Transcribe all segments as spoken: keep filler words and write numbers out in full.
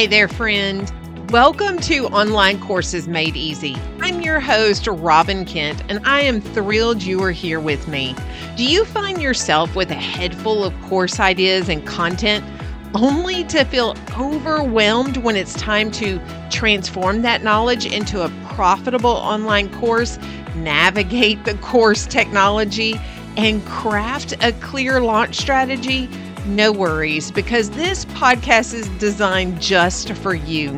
Hey there, friend. Welcome to Online Courses Made Easy. I'm your host, Robin Kent, and I am thrilled you are here with me. Do you find yourself with a head full of course ideas and content only to feel overwhelmed when it's time to transform that knowledge into a profitable online course, navigate the course technology, and craft a clear launch strategy? No worries, because this podcast is designed just for you.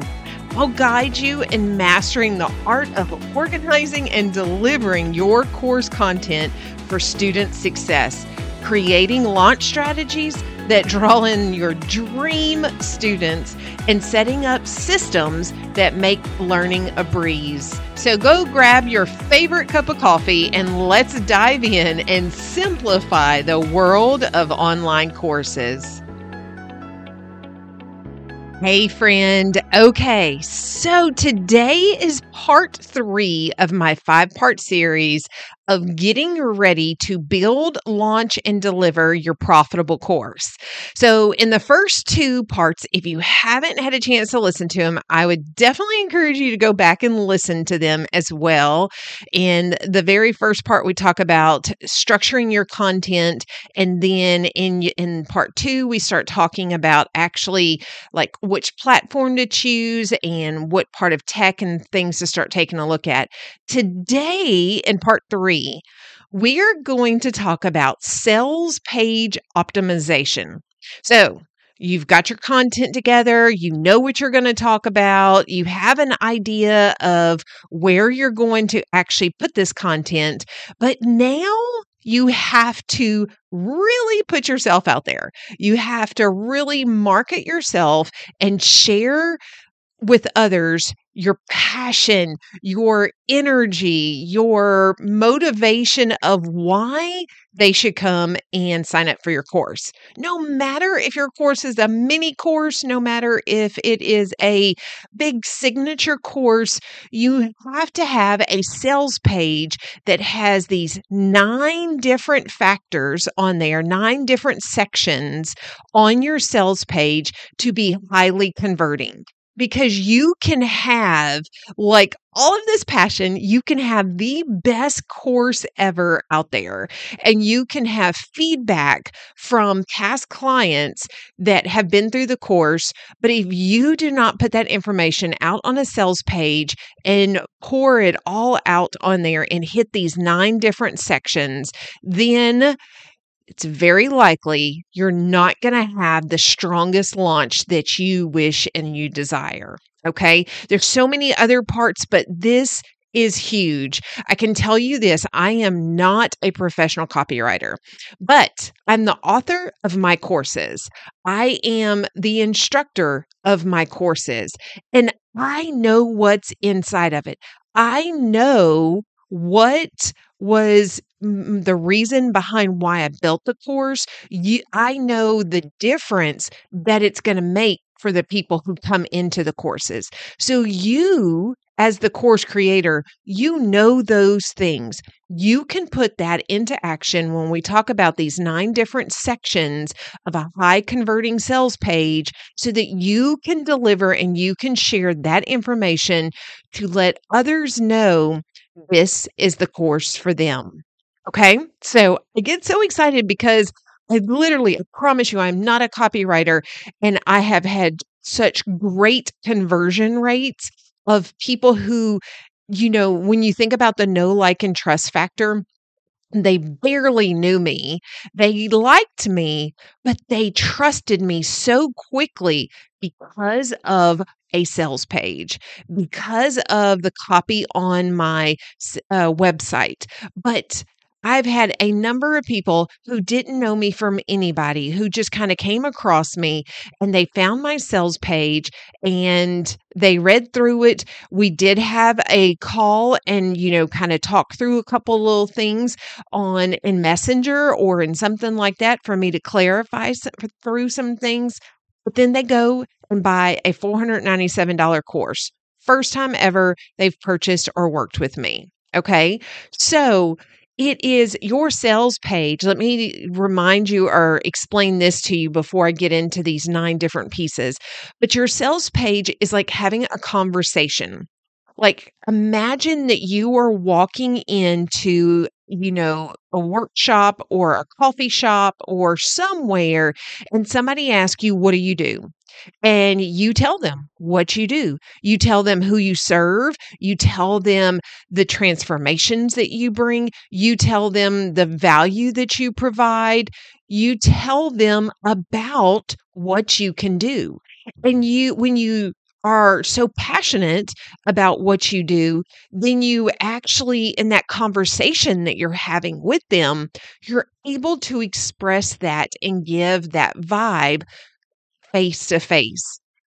I'll guide you in mastering the art of organizing and delivering your course content for student success, creating launch strategies that draw in your dream students, and setting up systems that make learning a breeze. So go grab your favorite cup of coffee and let's dive in and simplify the world of online courses. Hey friend, okay, so today is part three of my five-part series of getting ready to build, launch, and deliver your profitable course. So in the first two parts, if you haven't had a chance to listen to them, I would definitely encourage you to go back and listen to them as well. In the very first part, we talk about structuring your content, and then in, in part two, we start talking about actually like which platform to choose and what part of tech and things to start taking a look at. Today, in part three, we are going to talk about sales page optimization. So you've got your content together, you know what you're going to talk about, you have an idea of where you're going to actually put this content, but now you have to really put yourself out there. You have to really market yourself and share with others your passion, your energy, your motivation of why they should come and sign up for your course. No matter if your course is a mini course, no matter if it is a big signature course, you have to have a sales page that has these nine different factors on there, nine different sections on your sales page to be highly converting. Because you can have like all of this passion, you can have the best course ever out there, and you can have feedback from past clients that have been through the course. But if you do not put that information out on a sales page and pour it all out on there and hit these nine different sections, then it's very likely you're not going to have the strongest launch that you wish and you desire. Okay. There's so many other parts, but this is huge. I can tell you this, I am not a professional copywriter, but I'm the author of my courses. I am the instructor of my courses, and I know what's inside of it. I know what was the reason behind why I built the course. You, I know the difference that it's going to make for the people who come into the courses. So you, as the course creator, you know those things. You can put that into action when we talk about these nine different sections of a high converting sales page so that you can deliver and you can share that information to let others know this is the course for them. Okay. So I get so excited because I literally, I promise you, I'm not a copywriter, and I have had such great conversion rates of people who, you know, when you think about the know, like, and trust factor, they barely knew me. They liked me, but they trusted me so quickly because of a sales page, because of the copy on my uh, website. But I've had a number of people who didn't know me from anybody, who just kind of came across me and they found my sales page and they read through it. We did have a call and, you know, kind of talk through a couple little things on in Messenger or in something like that for me to clarify some, through some things. But then they go and buy a four hundred ninety-seven dollars course. First time ever they've purchased or worked with me. Okay. So It is your sales page. Let me remind you or explain this to you before I get into these nine different pieces. But your sales page is like having a conversation. Like, imagine that you are walking into, you know, a workshop or a coffee shop or somewhere, and somebody asks you, what do you do? And you tell them what you do. You tell them who you serve. You tell them the transformations that you bring. You tell them the value that you provide. You tell them about what you can do. And you, when you are so passionate about what you do, then you actually, in that conversation that you're having with them, you're able to express that and give that vibe face to face.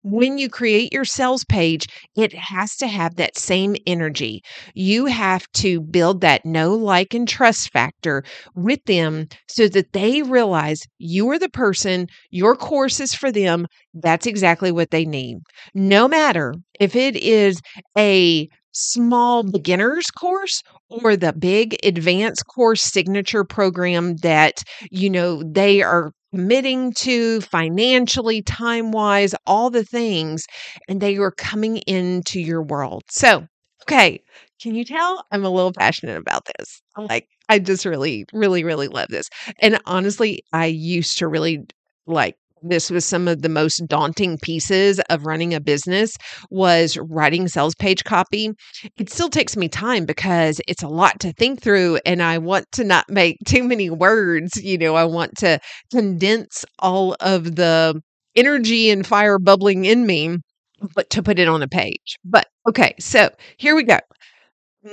When you create your sales page, it has to have that same energy. You have to build that know, like, and trust factor with them so that they realize you are the person, your course is for them. That's exactly what they need. No matter if it is a small beginners course or the big advanced course signature program that, you know, they are committing to financially, time-wise, all the things, and they are coming into your world. So, okay, can you tell I'm a little passionate about this? Like, I just really, really, really love this. And honestly, I used to really like this was some of the most daunting pieces of running a business was writing sales page copy. It still takes me time because it's a lot to think through and I want to not make too many words. You know, I want to condense all of the energy and fire bubbling in me, but to put it on a page. But okay, so here we go.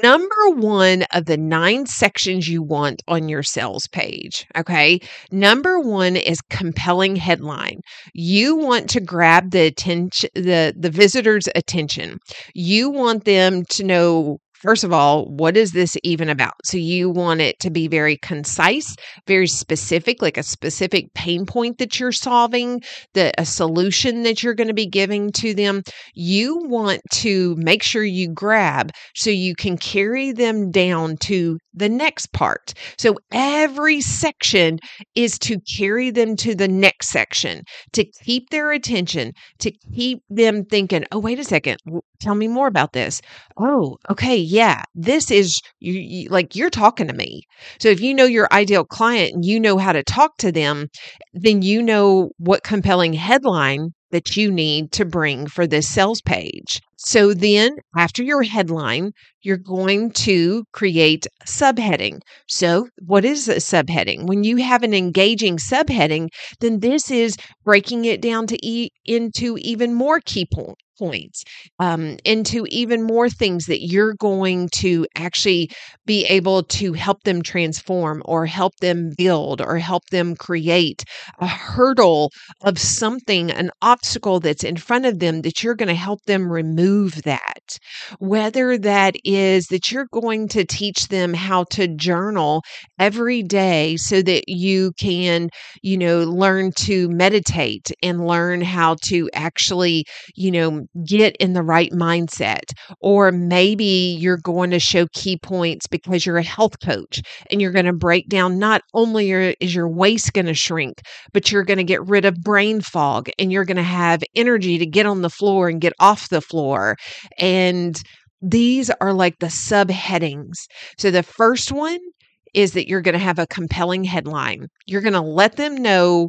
Number one of the nine sections you want on your sales page, okay? Number one is compelling headline. You want to grab the attention, the, the visitor's attention. You want them to know, first of all, what is this even about? So you want it to be very concise, very specific, like a specific pain point that you're solving, the a solution that you're going to be giving to them. You want to make sure you grab so you can carry them down to the next part. So every section is to carry them to the next section, to keep their attention, to keep them thinking, oh, wait a second, tell me more about this. Oh, okay, yeah, this is you, you, like you're talking to me. So if you know your ideal client and you know how to talk to them, then you know what compelling headline that you need to bring for this sales page. So then after your headline, you're going to create subheading. So what is a subheading? When you have an engaging subheading, then this is breaking it down to e- into even more key po- points, um, into even more things that you're going to actually be able to help them transform or help them build or help them create a hurdle of something, an obstacle that's in front of them that you're going to help them remove. Move that, whether that is that you're going to teach them how to journal every day so that you can, you know, learn to meditate and learn how to actually, you know, get in the right mindset. Or maybe you're going to show key points because you're a health coach and you're going to break down not only is your waist going to shrink, but you're going to get rid of brain fog and you're going to have energy to get on the floor and get off the floor. And these are like the subheadings. So the first one is that you're going to have a compelling headline. You're going to let them know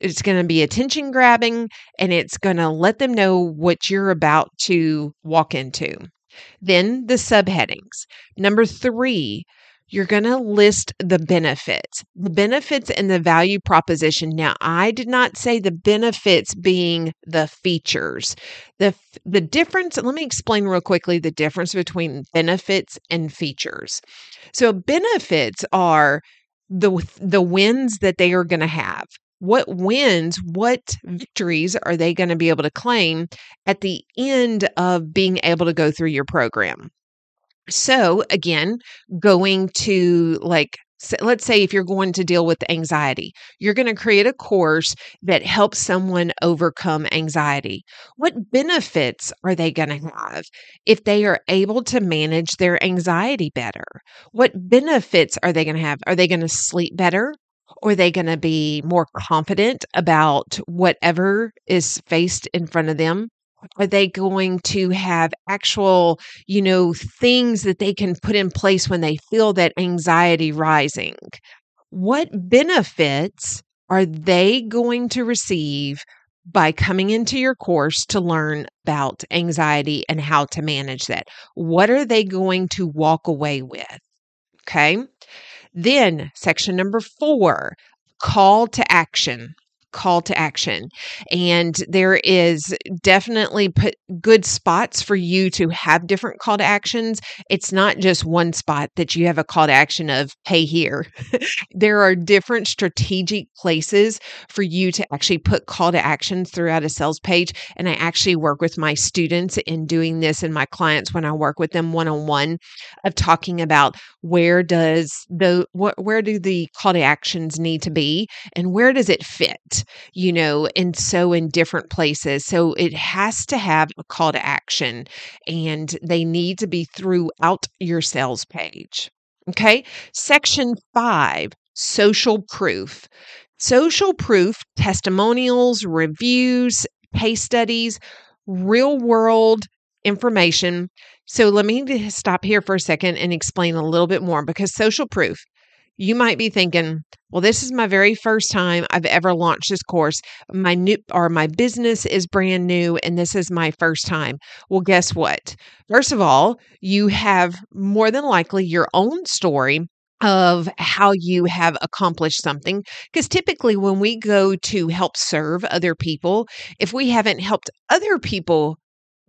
it's going to be attention grabbing and it's going to let them know what you're about to walk into. Then the subheadings. Number three, you're going to list the benefits, the benefits and the value proposition. Now, I did not say the benefits being the features. The, the difference, let me explain real quickly the difference between benefits and features. So benefits are the, the wins that they are going to have. What wins, what victories are they going to be able to claim at the end of being able to go through your program? So again, going to like So let's say if you're going to deal with anxiety, you're going to create a course that helps someone overcome anxiety. What benefits are they going to have if they are able to manage their anxiety better? What benefits are they going to have? Are they going to sleep better? Are they going to be more confident about whatever is faced in front of them? Are they going to have actual, you know, things that they can put in place when they feel that anxiety rising? What benefits are they going to receive by coming into your course to learn about anxiety and how to manage that? What are they going to walk away with? Okay. Then section number four, call to action. Call to action. And there is definitely put good spots for you to have different call to actions. It's not just one spot that you have a call to action of pay here. There are different strategic places for you to actually put call to actions throughout a sales page. And I actually work with my students in doing this and my clients when I work with them one-on-one of talking about where does the, wh- where do the call to actions need to be and where does it fit? You know, and so in different places. So it has to have a call to action and they need to be throughout your sales page. Okay. Section five, social proof. Social proof, testimonials, reviews, case studies, real world information. So let me stop here for a second and explain a little bit more because social proof. You might be thinking, well, this is my very first time I've ever launched this course. My new or my business is brand new and this is my first time. Well, guess what? First of all, you have more than likely your own story of how you have accomplished something. Because typically when we go to help serve other people, if we haven't helped other people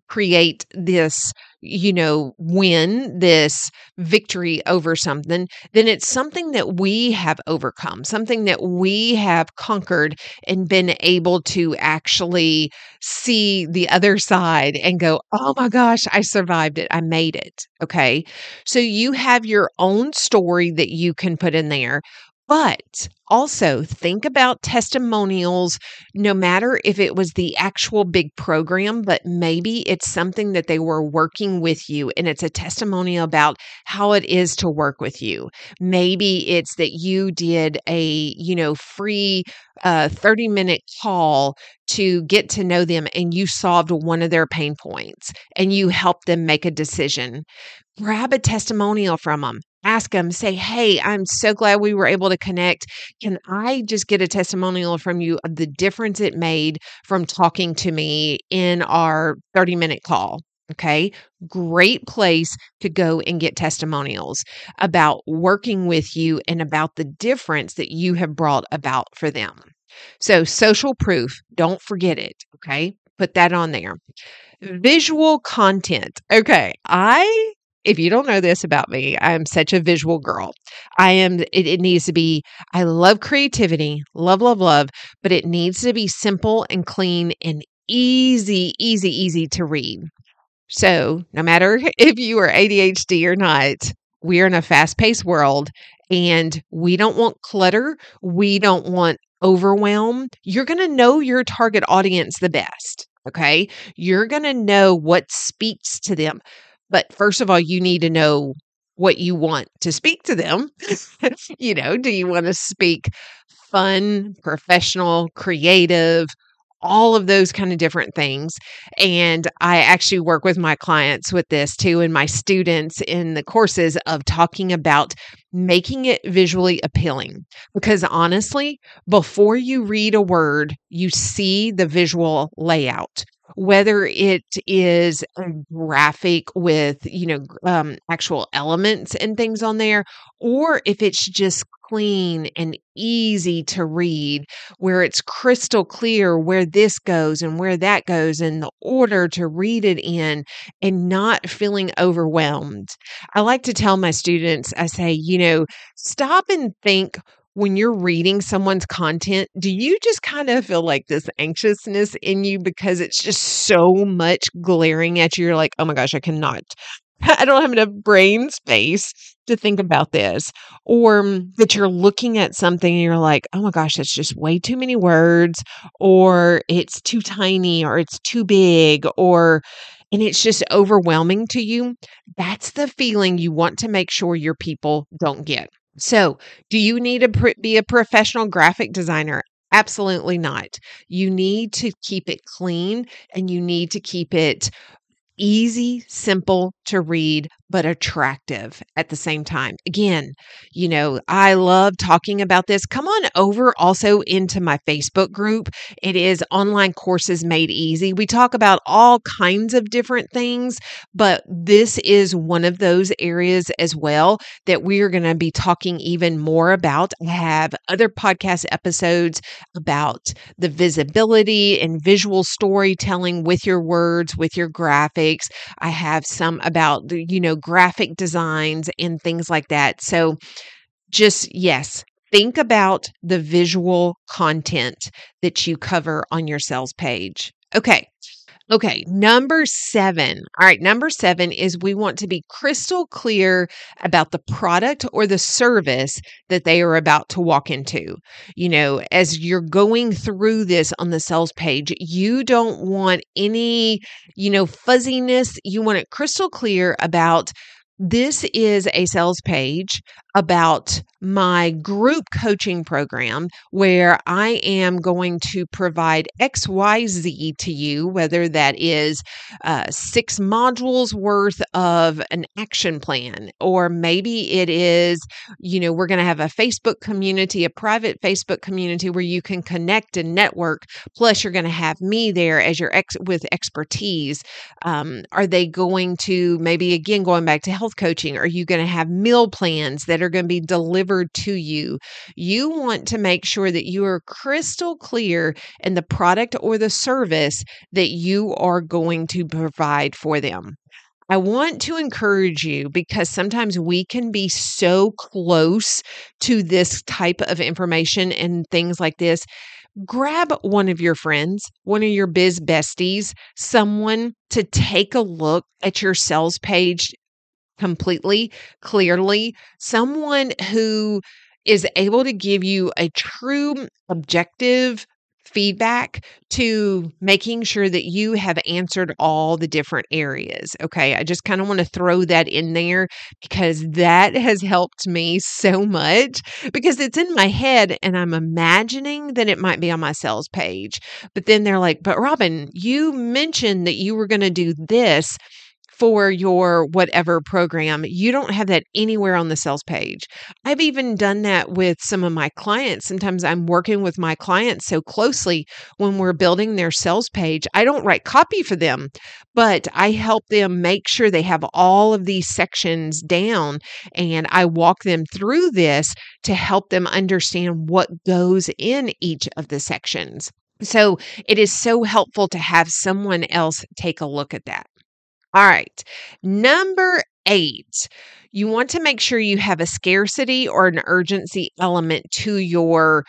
create this, you know, win, this victory over something, then it's something that we have overcome, something that we have conquered and been able to actually see the other side and go, oh my gosh, I survived it. I made it. Okay. So you have your own story that you can put in there. But also think about testimonials, no matter if it was the actual big program, but maybe it's something that they were working with you and it's a testimonial about how it is to work with you. Maybe it's that you did a, you know, free uh, thirty minute call to get to know them and you solved one of their pain points and you helped them make a decision. Grab a testimonial from them. Ask them, say, hey, I'm so glad we were able to connect. Can I just get a testimonial from you of the difference it made from talking to me in our thirty minute call? Okay. Great place to go and get testimonials about working with you and about the difference that you have brought about for them. So social proof, don't forget it. Okay. Put that on there. Visual content. Okay. I If you don't know this about me, I'm such a visual girl. I am, it, it needs to be, I love creativity, love, love, love, but it needs to be simple and clean and easy, easy, easy to read. So no matter if you are A D H D or not, we are in a fast-paced world and we don't want clutter. We don't want overwhelm. You're going to know your target audience the best. Okay. You're going to know what speaks to them. But first of all, you need to know what you want to speak to them. You know, do you want to speak fun, professional, creative, all of those kind of different things? And I actually work with my clients with this too, and my students in the courses of talking about making it visually appealing. Because honestly, before you read a word, you see the visual layout. Whether it is a graphic with, you know, um, actual elements and things on there, or if it's just clean and easy to read, where it's crystal clear where this goes and where that goes and the order to read it in and not feeling overwhelmed. I like to tell my students, I say, you know, stop and think. When you're reading someone's content, do you just kind of feel like this anxiousness in you because it's just so much glaring at you? You're like, oh my gosh, I cannot, I don't have enough brain space to think about this, or that you're looking at something and you're like, oh my gosh, that's just way too many words, or it's too tiny, or it's too big, or, and it's just overwhelming to you. That's the feeling you want to make sure your people don't get. So do you need to pr- be a professional graphic designer? Absolutely not. You need to keep it clean and you need to keep it easy, simple to read, but attractive at the same time. Again, you know, I love talking about this. Come on over also into my Facebook group. It is Online Courses Made Easy. We talk about all kinds of different things, but this is one of those areas as well that we are going to be talking even more about. I have other podcast episodes about the visibility and visual storytelling with your words, with your graphics. I have some about, you know, graphic designs and things like that. So just, yes, think about the visual content that you cover on your sales page. Okay. Okay. Number seven. All right. Number seven is we want to be crystal clear about the product or the service that they are about to walk into. You know, as you're going through this on the sales page, you don't want any, you know, fuzziness. You want it crystal clear about this is a sales page about my group coaching program where I am going to provide X Y Z to you, whether that is uh, six modules worth of an action plan, or maybe it is, you know, we're going to have a Facebook community, a private Facebook community where you can connect and network. Plus, you're going to have me there as your ex with expertise. Um, are they going to maybe again going back to health coaching? Are you going to have meal plans that are going to be delivered to you? You want to make sure that you are crystal clear in the product or the service that you are going to provide for them. I want to encourage you because sometimes we can be so close to this type of information and things like this. Grab one of your friends, one of your biz besties, someone to take a look at your sales page completely, clearly, someone who is able to give you a true objective feedback to making sure that you have answered all the different areas. Okay. I just kind of want to throw that in there because that has helped me so much because it's in my head and I'm imagining that it might be on my sales page. But then they're like, but Robin, you mentioned that you were going to do this for your whatever program. You don't have that anywhere on the sales page. I've even done that with some of my clients. Sometimes I'm working with my clients so closely when we're building their sales page. I don't write copy for them, but I help them make sure they have all of these sections down and I walk them through this to help them understand what goes in each of the sections. So it is so helpful to have someone else take a look at that. All right. Number eight, you want to make sure you have a scarcity or an urgency element to your,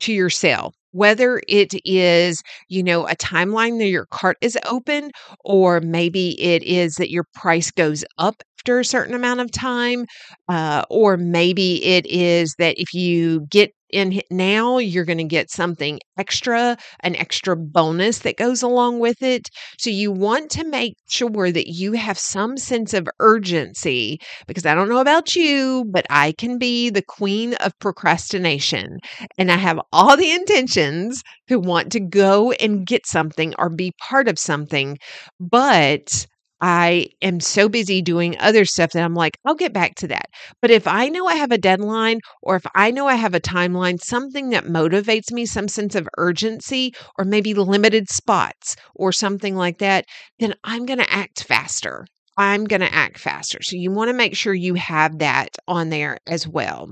to your sale. Whether it is, you know, a timeline that your cart is open, or maybe it is that your price goes up after a certain amount of time, uh, or maybe it is that if you get in now, you're going to get something extra, an extra bonus that goes along with it. So you want to make sure that you have some sense of urgency, because I don't know about you, but I can be the queen of procrastination and I have all the intentions to want to go and get something or be part of something, but I am so busy doing other stuff that I'm like, I'll get back to that. But if I know I have a deadline or if I know I have a timeline, something that motivates me, some sense of urgency or maybe limited spots or something like that, then I'm going to act faster. I'm going to act faster. So you want to make sure you have that on there as well.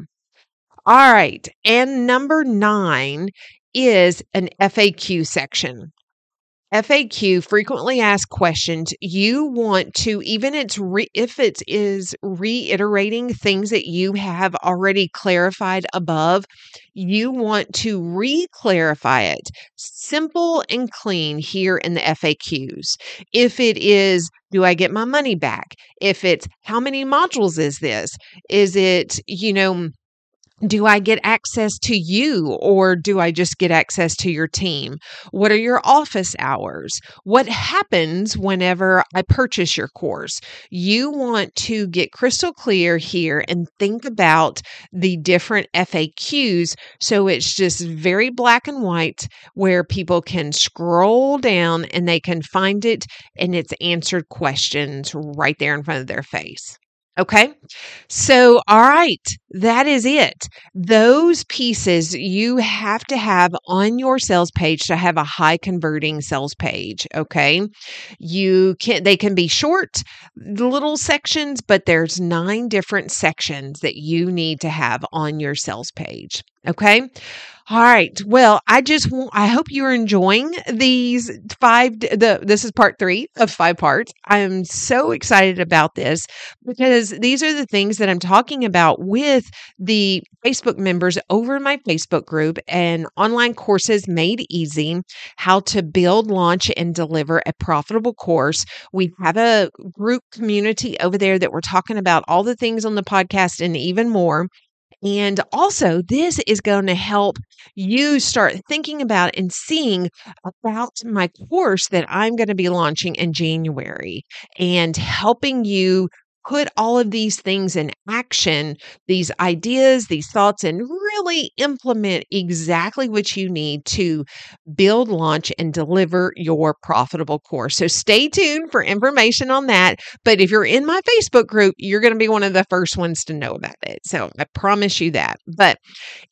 All right. And number nine is an F A Q section. F A Q, frequently asked questions. You want to, even it's re, if it is reiterating things that you have already clarified above, you want to re-clarify it simple and clean here in the F A Qs. If it is do I get my money back? If it's how many modules is this? Is it, you know, do I get access to you or do I just get access to your team? What are your office hours? What happens whenever I purchase your course? You want to get crystal clear here and think about the different F A Qs. So it's just very black and white where people can scroll down and they can find it and it's answered questions right there in front of their face. Okay. So, all right, that is it. Those pieces you have to have on your sales page to have a high converting sales page. Okay. You can, they can be short little sections, but there's nine different sections that you need to have on your sales page. Okay. All right. Well, I just, want, I hope you're enjoying these five, the, this is part three of five parts. I'm so excited about this because these are the things that I'm talking about with the Facebook members over in my Facebook group and Online Courses Made Easy, how to build, launch, and deliver a profitable course. We have a group community over there that we're talking about all the things on the podcast and even more. And also, this is going to help you start thinking about and seeing about my course that I'm going to be launching in January and helping you put all of these things in action, these ideas, these thoughts, and really implement exactly what you need to build, launch, and deliver your profitable course. So stay tuned for information on that. But if you're in my Facebook group, you're going to be one of the first ones to know about it. So I promise you that. But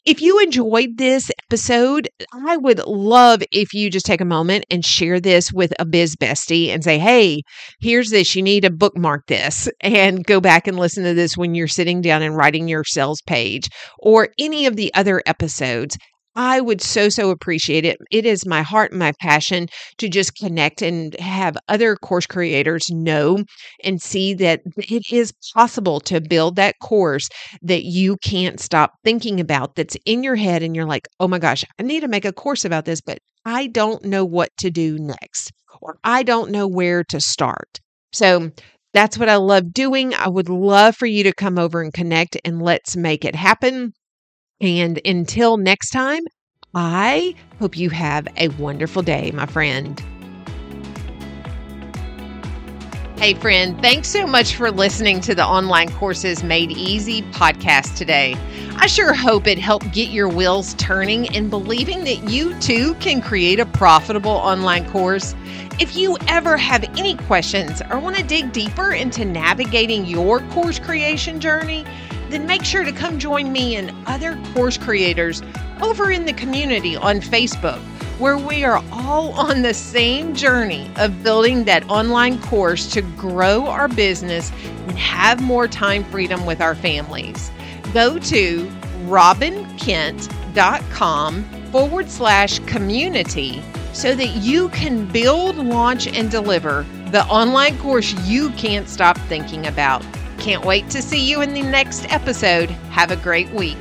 if you enjoyed this episode, I would love if you just take a moment and share this with a biz bestie and say, hey, here's this. You need to bookmark this. And And go back and listen to this when you're sitting down and writing your sales page or any of the other episodes. I would so, so appreciate it. It is my heart and my passion to just connect and have other course creators know and see that it is possible to build that course that you can't stop thinking about, that's in your head and you're like, oh my gosh, I need to make a course about this, but I don't know what to do next, or I don't know where to start. So that's what I love doing. I would love for you to come over and connect and let's make it happen. And until next time, I hope you have a wonderful day, my friend. Hey, friend, thanks so much for listening to the Online Courses Made Easy podcast today. I sure hope it helped get your wheels turning and believing that you too can create a profitable online course. If you ever have any questions or want to dig deeper into navigating your course creation journey, then make sure to come join me and other course creators over in the community on Facebook, where we are all on the same journey of building that online course to grow our business and have more time freedom with our families. Go to robbinkent.com forward slash community so that you can build, launch, and deliver the online course you can't stop thinking about. Can't wait to see you in the next episode. Have a great week.